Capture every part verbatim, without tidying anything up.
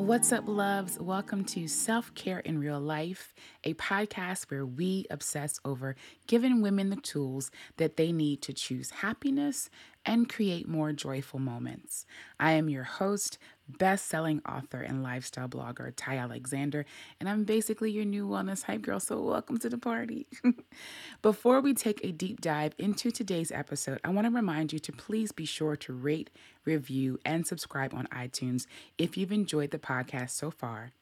What's up, loves? Welcome to Self Care in Real Life, a podcast where we obsess over giving women the tools that they need to choose happiness and create more joyful moments. I am your host, best-selling author and lifestyle blogger, Ty Alexander, and I'm basically your new wellness hype girl, so welcome to the party. Before we take a deep dive into today's episode, I want to remind you to please be sure to rate, review, and subscribe on iTunes if you've enjoyed the podcast so far.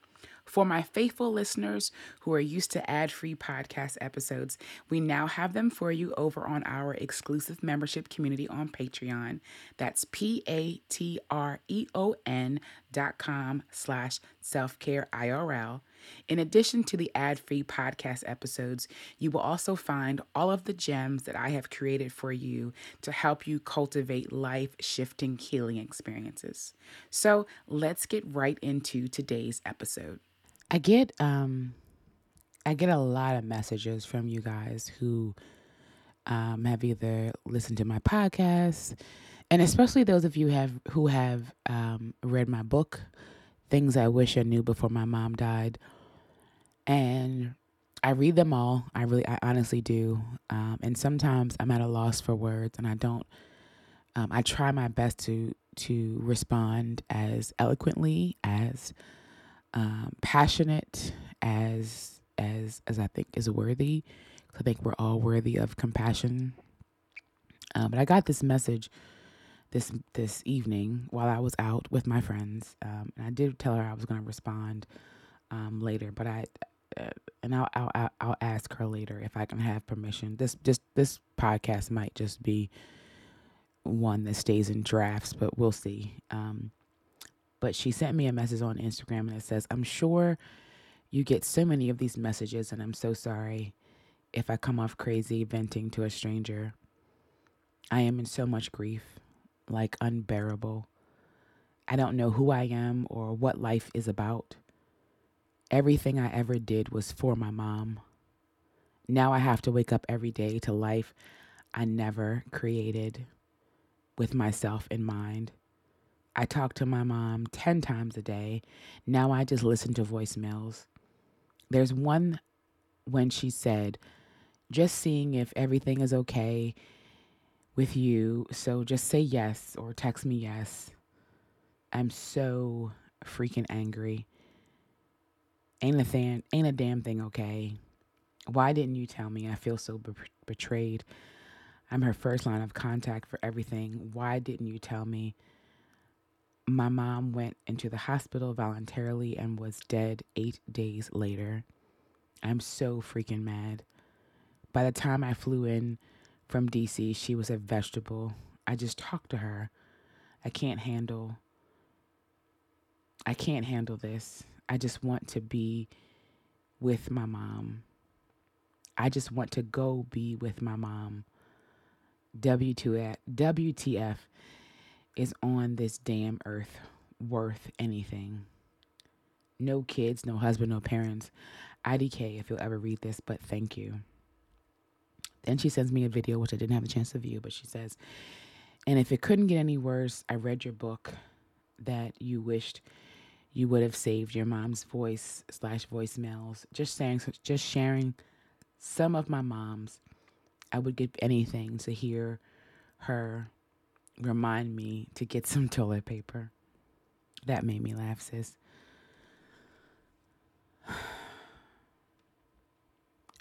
For my faithful listeners who are used to ad-free podcast episodes, we now have them for you over on our exclusive membership community on Patreon. That's P-A-T-R-E-O-N dot com slash self-care I R L. In addition to the ad-free podcast episodes, you will also find all of the gems that I have created for you to help you cultivate life-shifting healing experiences. So let's get right into today's episode. I get um, I get a lot of messages from you guys who um, have either listened to my podcast, and especially those of you have who have um, read my book, Things I Wish I Knew Before My Mom Died. And I read them all. I really, I honestly do. Um, and sometimes I'm at a loss for words, and I don't. Um, I try my best to to respond as eloquently as. Um, passionate as as as I think is worthy. I think we're all worthy of compassion. Um, but I got this message this this evening while I was out with my friends, um, and I did tell her I was going to respond um, later. But I uh, and I'll, I'll I'll ask her later if I can have permission. This just this podcast might just be one that stays in drafts, but we'll see. Um, But she sent me a message on Instagram, and it says, "I'm sure you get so many of these messages, and I'm so sorry if I come off crazy venting to a stranger. I am in so much grief, like unbearable. I don't know who I am or what life is about. Everything I ever did was for my mom. Now I have to wake up every day to life I never created with myself in mind. I talk to my mom ten times a day. Now I just listen to voicemails. There's one when she said, just seeing if everything is okay with you. So just say yes or text me yes. I'm so freaking angry. Ain't a, th- ain't a damn thing okay. Why didn't you tell me? I feel so be- betrayed. I'm her first line of contact for everything. Why didn't you tell me? My mom went into the hospital voluntarily and was dead eight days later. I'm so freaking mad. By the time I flew in from D C, she was a vegetable. I just talked to her. I can't handle. I can't handle this. I just want to be with my mom. I just want to go be with my mom. W T F. Is on this damn earth worth anything? No kids, no husband, no parents. I D K if you'll ever read this, but thank you." Then she sends me a video, which I didn't have a chance to view, but she says, "And if it couldn't get any worse, I read your book that you wished you would have saved your mom's voice slash voicemails. Just saying, just sharing some of my mom's. I would give anything to hear her remind me to get some toilet paper." That made me laugh, sis.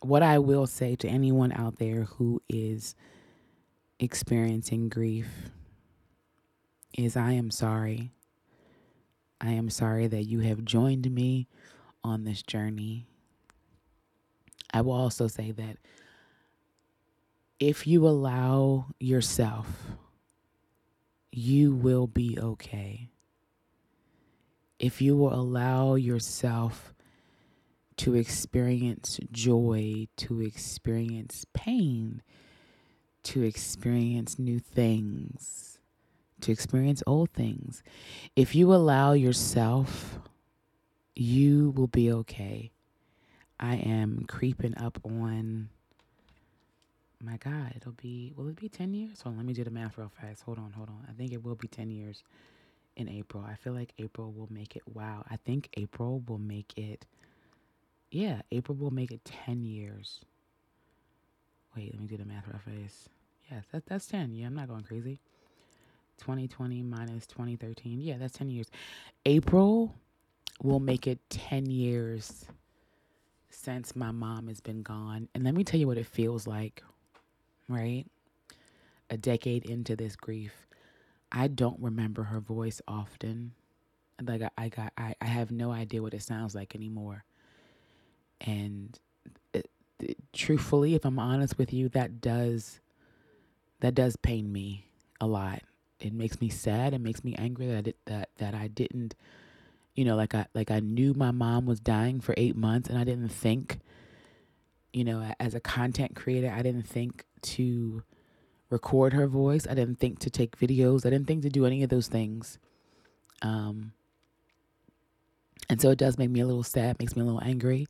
What I will say to anyone out there who is experiencing grief is I am sorry. I am sorry that you have joined me on this journey. I will also say that if you allow yourself, you will be okay. If you will allow yourself to experience joy, to experience pain, to experience new things, to experience old things. If you allow yourself, you will be okay. I am creeping up on, my God, it'll be, will it be ten years? Hold on, let me do the math real fast. Hold on, hold on. I think it will be ten years in April. I feel like April will make it, wow. I think April will make it, yeah, April will make it ten years. Wait, let me do the math real fast. Yes, that, that's ten. Yeah, I'm not going crazy. twenty twenty minus twenty thirteen. Yeah, that's ten years. April will make it ten years since my mom has been gone. And let me tell you what it feels like, right? A decade into this grief. I don't remember her voice often. Like I, I got, I, I have no idea what it sounds like anymore. And it, it, truthfully, if I'm honest with you, that does, that does pain me a lot. It makes me sad. It makes me angry that I did, that that I didn't, you know, like I like I knew my mom was dying for eight months, and I didn't think, you know, as a content creator, I didn't think to record her voice. I didn't think to take videos. I didn't think to do any of those things. Um. And so it does make me a little sad. Makes me a little angry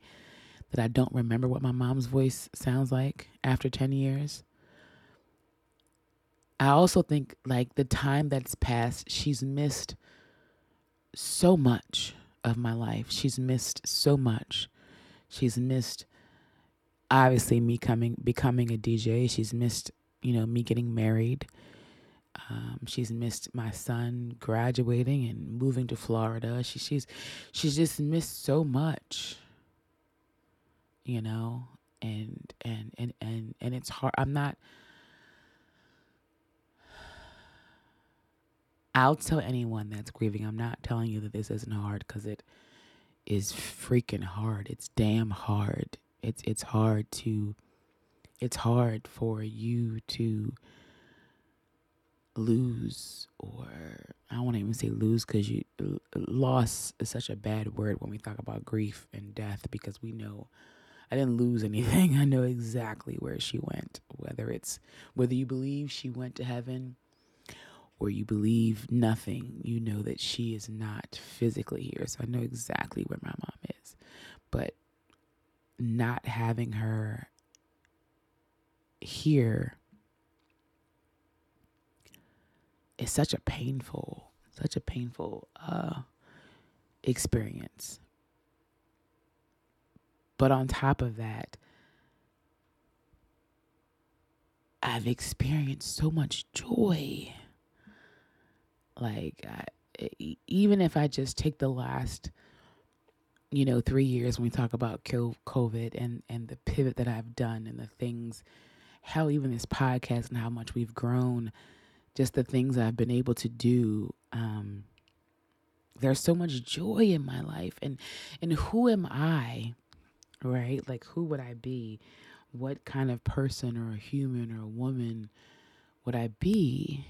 that I don't remember what my mom's voice sounds like after ten years. I also think, like, the time that's passed, she's missed so much of my life. She's missed so much. She's missed, obviously, me coming, becoming a D J. She's missed, you know, me getting married. Um, she's missed my son graduating and moving to Florida. She, she's, she's just missed so much, you know, and, and, and, and, and it's hard. I'm not... I'll tell anyone that's grieving, I'm not telling you that this isn't hard, because it is freaking hard. It's damn hard. It's it's hard to, it's hard for you to lose, or I don't want to even say lose, because you loss is such a bad word when we talk about grief and death, because we know I didn't lose anything. I know exactly where she went, whether it's whether you believe she went to heaven or you believe nothing, you know that she is not physically here. So I know exactly where my mom is. But not having her here is such a painful, such a painful uh, experience. But on top of that, I've experienced so much joy. Like, I, even if I just take the last, you know, three years when we talk about COVID and, and the pivot that I've done and the things, how even this podcast and how much we've grown, just the things I've been able to do, um, there's so much joy in my life. And, and who am I, right? Like, who would I be? What kind of person or human or woman would I be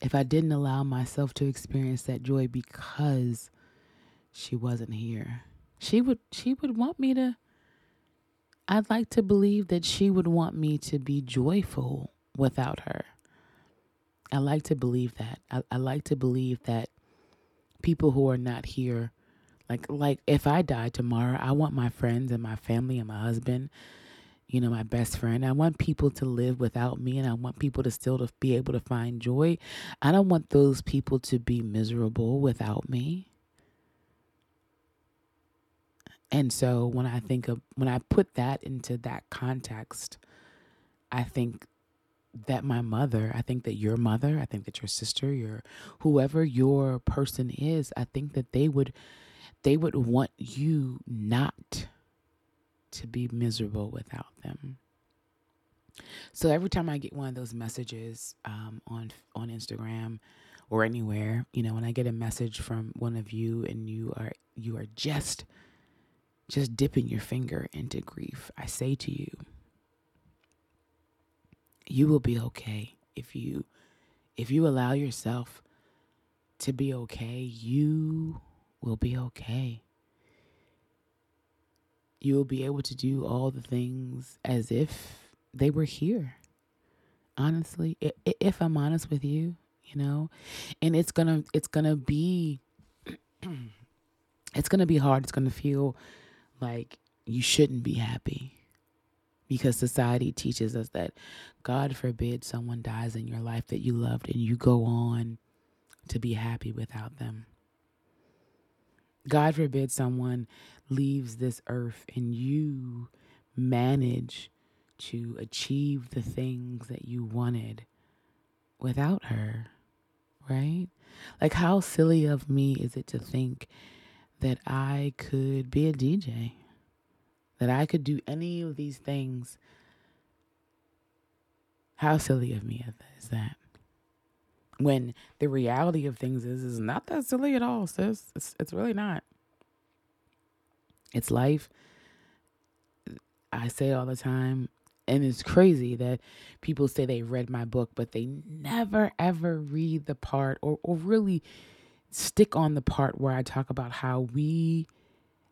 if I didn't allow myself to experience that joy because she wasn't here? She would she would want me to, I'd like to believe that she would want me to be joyful without her. I like to believe that. I, I like to believe that people who are not here, like like if I die tomorrow, I want my friends and my family and my husband, you know, my best friend. I want people to live without me, and I want people to still to be able to find joy. I don't want those people to be miserable without me. And so when I think of, when I put that into that context, I think that my mother, I think that your mother, I think that your sister, your, whoever your person is, I think that they would, they would want you not to be miserable without them. So every time I get one of those messages um, on on Instagram or anywhere, you know, when I get a message from one of you and you are you are just just dipping your finger into grief. I say to you, you will be okay if you if you allow yourself to be okay. You will be okay. You will be able to do all the things as if they were here. Honestly, if I'm honest with you, you know, and it's gonna it's gonna be it's gonna be hard. It's gonna feel like you shouldn't be happy, because society teaches us that, God forbid, someone dies in your life that you loved and you go on to be happy without them. God forbid someone leaves this earth and you manage to achieve the things that you wanted without her, right? Like, how silly of me is it to think that I could be a D J, that I could do any of these things? How silly of me is that? When the reality of things is, is not that silly at all, sis. It's, it's really not. It's life. I say it all the time. And it's crazy that people say they read my book, but they never, ever read the part or, or really stick on the part where I talk about how we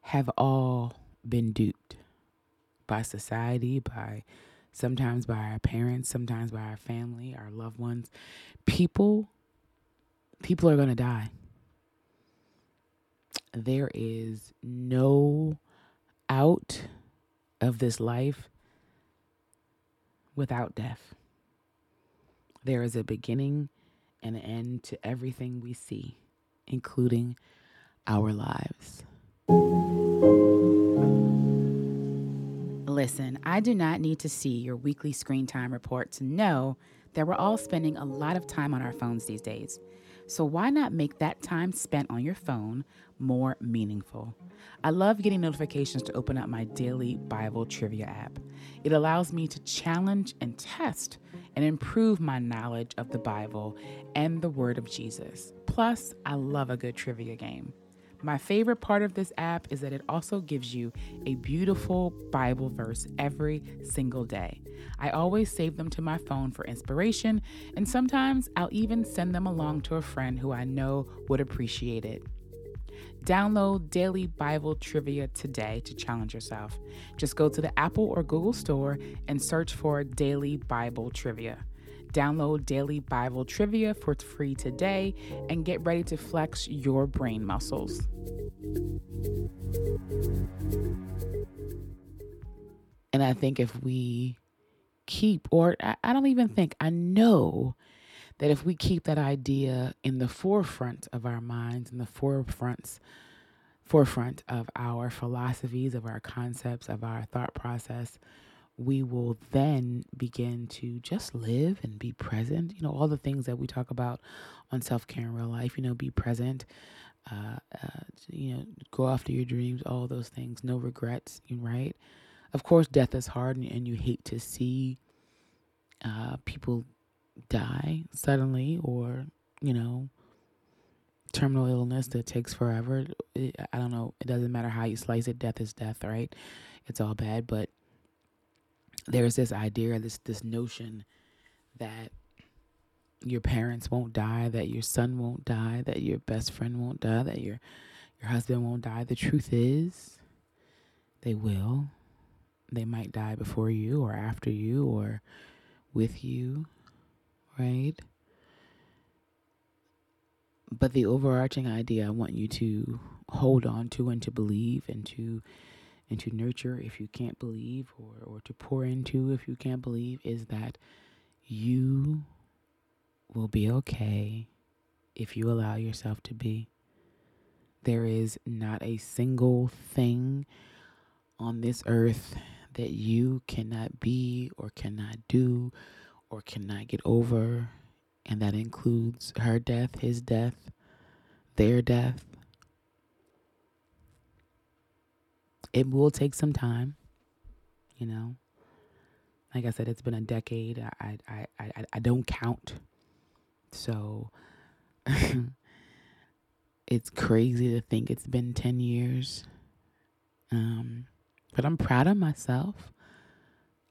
have all been duped by society, by sometimes by our parents, sometimes by our family, our loved ones. People, people are going to die. There is no out of this life without death. There is a beginning and an end to everything we see, including our lives. Listen, I do not need to see your weekly screen time report to know that we're all spending a lot of time on our phones these days. So why not make that time spent on your phone more meaningful? I love getting notifications to open up my daily Bible trivia app. It allows me to challenge and test and improve my knowledge of the Bible and the Word of Jesus. Plus, I love a good trivia game. My favorite part of this app is that it also gives you a beautiful Bible verse every single day. I always save them to my phone for inspiration, and sometimes I'll even send them along to a friend who I know would appreciate it. Download Daily Bible Trivia today to challenge yourself. Just go to the Apple or Google Store and search for Daily Bible Trivia. Download Daily Bible Trivia for free today and get ready to flex your brain muscles. And I think if we keep, or I don't even think, I know that if we keep that idea in the forefront of our minds, in the forefronts, forefront of our philosophies, of our concepts, of our thought process, we will then begin to just live and be present. You know, all the things that we talk about on Self Care in Real Life, you know, be present, uh, uh, you know, go after your dreams, all those things, no regrets, right? Of course, death is hard, and, and you hate to see uh, people die suddenly, or, you know, terminal illness that takes forever. It, I don't know. It doesn't matter how you slice it. Death is death, right? It's all bad, but there's this idea, this this notion that your parents won't die, that your son won't die, that your best friend won't die, that your your husband won't die. The truth is, they will. They might die before you or after you or with you, right? But the overarching idea I want you to hold on to and to believe and to and to nurture if you can't believe, or, or to pour into if you can't believe, is that you will be okay if you allow yourself to be. There is not a single thing on this earth that you cannot be or cannot do or cannot get over, and that includes her death, his death, their death. It will take some time, you know. Like I said, it's been a decade. I I I, I don't count, so it's crazy to think it's been ten years. Um, but I'm proud of myself.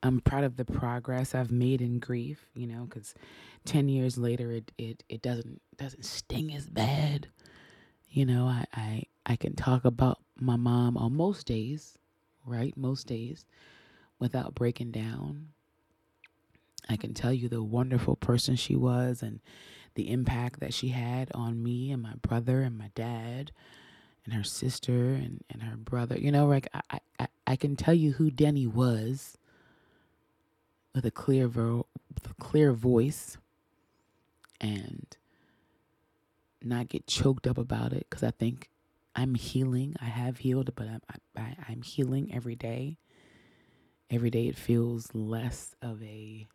I'm proud of the progress I've made in grief, you know, because ten years later, it, it, it doesn't doesn't sting as bad. You know, I, I, I can talk about my mom on most days, right? Most days without breaking down. I can tell you the wonderful person she was and the impact that she had on me and my brother and my dad and her sister and, and her brother. You know, like I, I, I can tell you who Denny was with a clear vo- with a clear voice and not get choked up about it, because I think I'm healing. I have healed, but I'm, I, I'm healing every day. Every day it feels less of a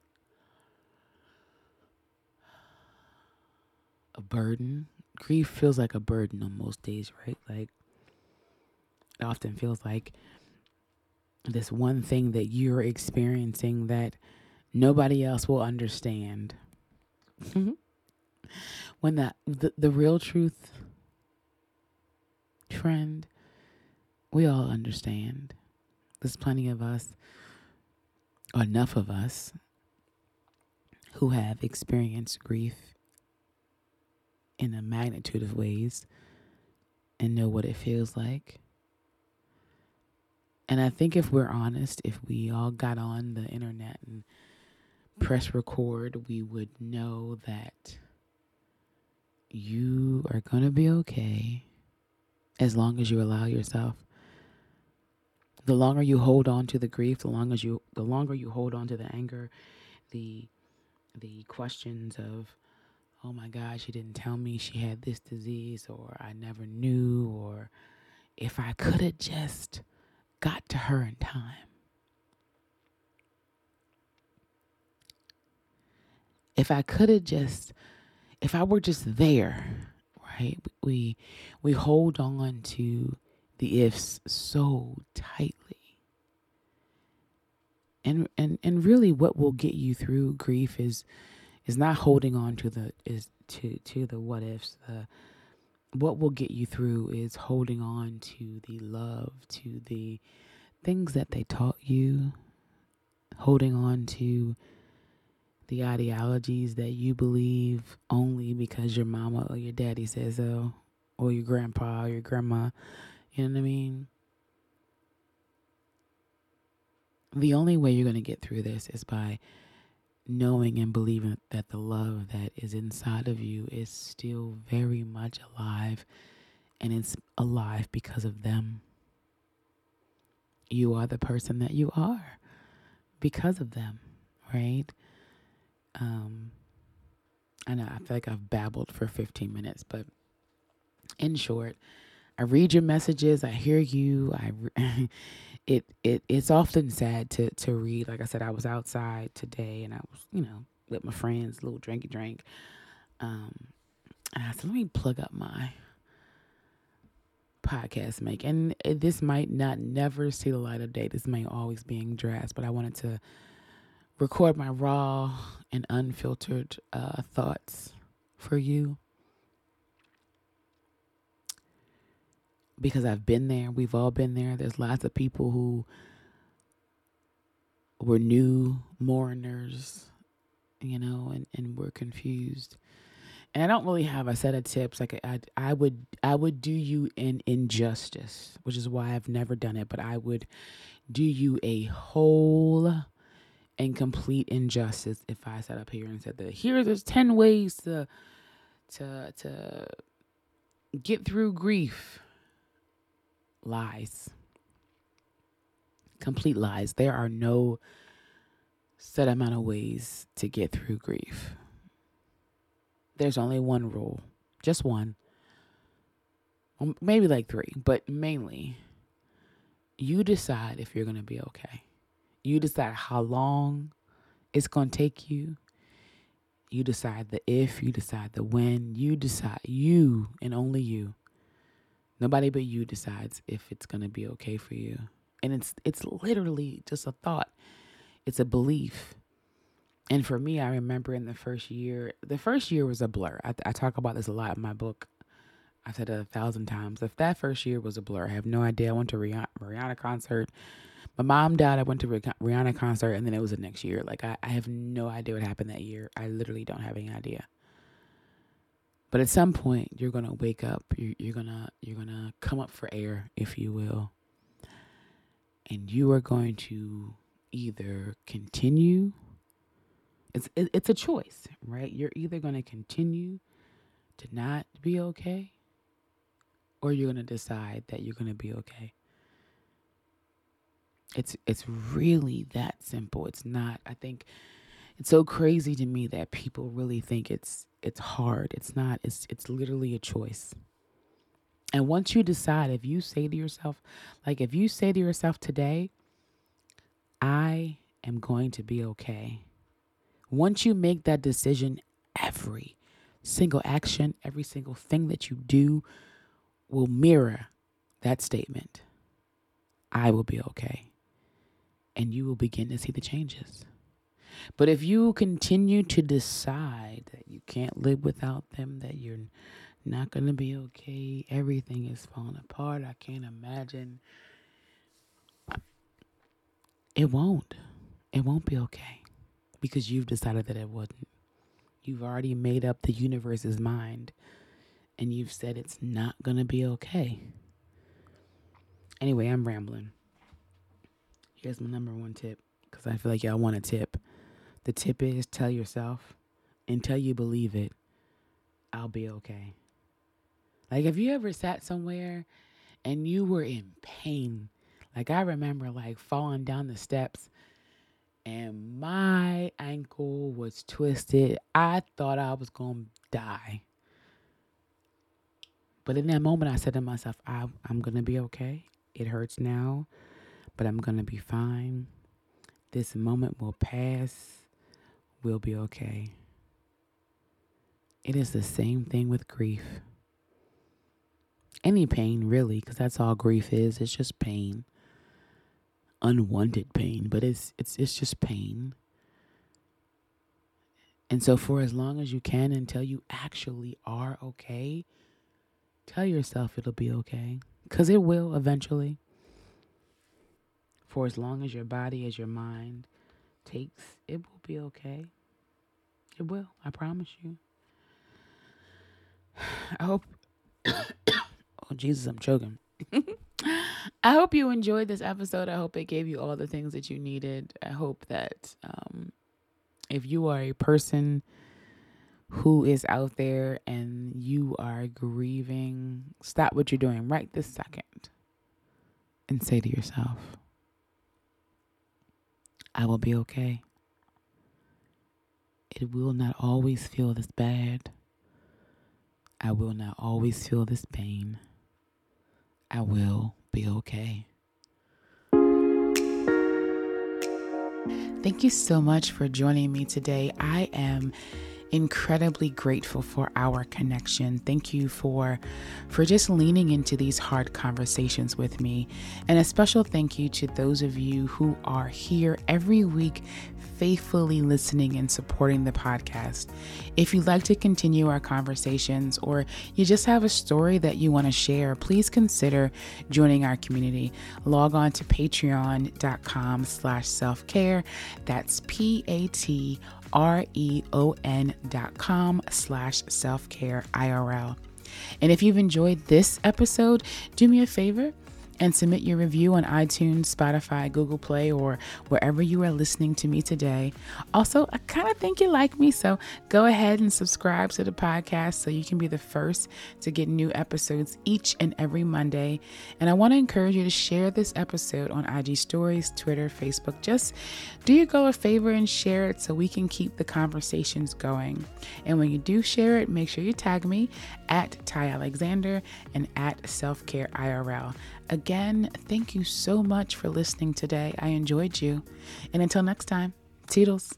a burden. Grief feels like a burden on most days, right? Like it often feels like this one thing that you're experiencing that nobody else will understand. When the, the the real truth, friend, we all understand. There's plenty of us, or enough of us, who have experienced grief in a magnitude of ways and know what it feels like. And I think if we're honest, if we all got on the internet and press record, we would know that you are going to be okay as long as you allow yourself. The longer you hold on to the grief, the longer you the longer you hold on to the anger, the the questions of, oh my God, she didn't tell me she had this disease, or I never knew, or if I could have just got to her in time. If I could have just, if I were just there, right? We we hold on to the ifs so tightly. And and and really what will get you through grief is is not holding on to the is to to the what ifs, the What will get you through is holding on to the love, to the things that they taught you, holding on to the ideologies that you believe only because your mama or your daddy says so, or your grandpa or your grandma, you know what I mean? The only way you're going to get through this is by knowing and believing that the love that is inside of you is still very much alive, and it's alive because of them. You are the person that you are because of them, right? Um, I know I feel like I've babbled for fifteen minutes, but in short, I read your messages. I hear you. I re- it it it's often sad to to read. Like I said, I was outside today, and I was you know with my friends, a little drinky drink. Um, and I said, let me plug up my podcast mic. And this might not never see the light of day. This may always be in drafts, but I wanted to record my raw and unfiltered uh, thoughts for you. Because I've been there. We've all been there. There's lots of people who were new mourners, you know, and, and were confused. And I don't really have a set of tips. Like I, I would, I would do you an injustice, which is why I've never done it. But I would do you a whole and complete injustice if I sat up here and said that here there's ten ways to, to, to get through grief. Lies. Complete lies. There are no set amount of ways to get through grief. There's only one rule. Just one. Maybe like three, but mainly you decide if you're going to be okay. You decide how long it's going to take you. You decide the if, you decide the when, you decide you and only you. Nobody but you decides if it's going to be okay for you. And it's it's literally just a thought. It's a belief. And for me, I remember in the first year, the first year was a blur. I, I talk about this a lot in my book, I said it a thousand times. If that first year was a blur, I have no idea. I went to Rihanna, Rihanna concert. My mom died. I went to Rihanna concert, and then it was the next year. Like, I, I have no idea what happened that year. I literally don't have any idea. But at some point, you're gonna wake up. You're, you're gonna you're gonna come up for air, if you will. And you are going to either continue. It's it, it's a choice, right? You're either gonna continue to not be okay, or you're gonna decide that you're gonna be okay. It's it's really that simple. It's not. I think it's so crazy to me that people really think it's it's hard. It's not. It's it's literally a choice. And once you decide, if you say to yourself, like if you say to yourself today, I am going to be okay. Once you make that decision, every single action, every single thing that you do will mirror that statement. I will be okay. And you will begin to see the changes. But if you continue to decide that you can't live without them, that you're not going to be okay, everything is falling apart, I can't imagine, it won't. It won't be okay because you've decided that it wouldn't. You've already made up the universe's mind and you've said it's not going to be okay. Anyway, I'm rambling. Here's my number one tip, because I feel like y'all want a tip. The tip is tell yourself until you believe it, I'll be okay. Like, have you ever sat somewhere and you were in pain? Like, I remember, like, falling down the steps and my ankle was twisted. I thought I was going to die. But in that moment, I said to myself, I, I'm going to be okay. It hurts now, but I'm going to be fine. This moment will pass. We'll be okay. It is the same thing with grief. Any pain, really, because that's all grief is. It's just pain. Unwanted pain, but it's it's it's just pain. And so for as long as you can, until you actually are okay, tell yourself it'll be okay, because it will eventually. For as long as your body, as your mind takes, it will be okay. It will, I promise you. I hope, oh Jesus, I'm choking. I hope you enjoyed this episode. I hope it gave you all the things that you needed. I hope that um, if you are a person who is out there and you are grieving, stop what you're doing right this second and say to yourself, I will be okay. It will not always feel this bad. I will not always feel this pain. I will be okay. Thank you so much for joining me today. I am incredibly grateful for our connection. Thank you for for just leaning into these hard conversations with me. And a special thank you to those of you who are here every week faithfully listening and supporting the podcast. If you'd like to continue our conversations or you just have a story that you want to share, please consider joining our community. Log on to patreon.com slash self-care. That's P A T R E O N dot com slash self-care I R L. And if you've enjoyed this episode, do me a favor and submit your review on iTunes, Spotify, Google Play, or wherever you are listening to me today. Also, I kind of think you like me, so go ahead and subscribe to the podcast so you can be the first to get new episodes each and every Monday. And I want to encourage you to share this episode on I G Stories, Twitter, Facebook. Just do your girl a favor and share it so we can keep the conversations going. And when you do share it, make sure you tag me at Ty Alexander and at Self Care I R L. Again, thank you so much for listening today. I enjoyed you. And until next time, toodles.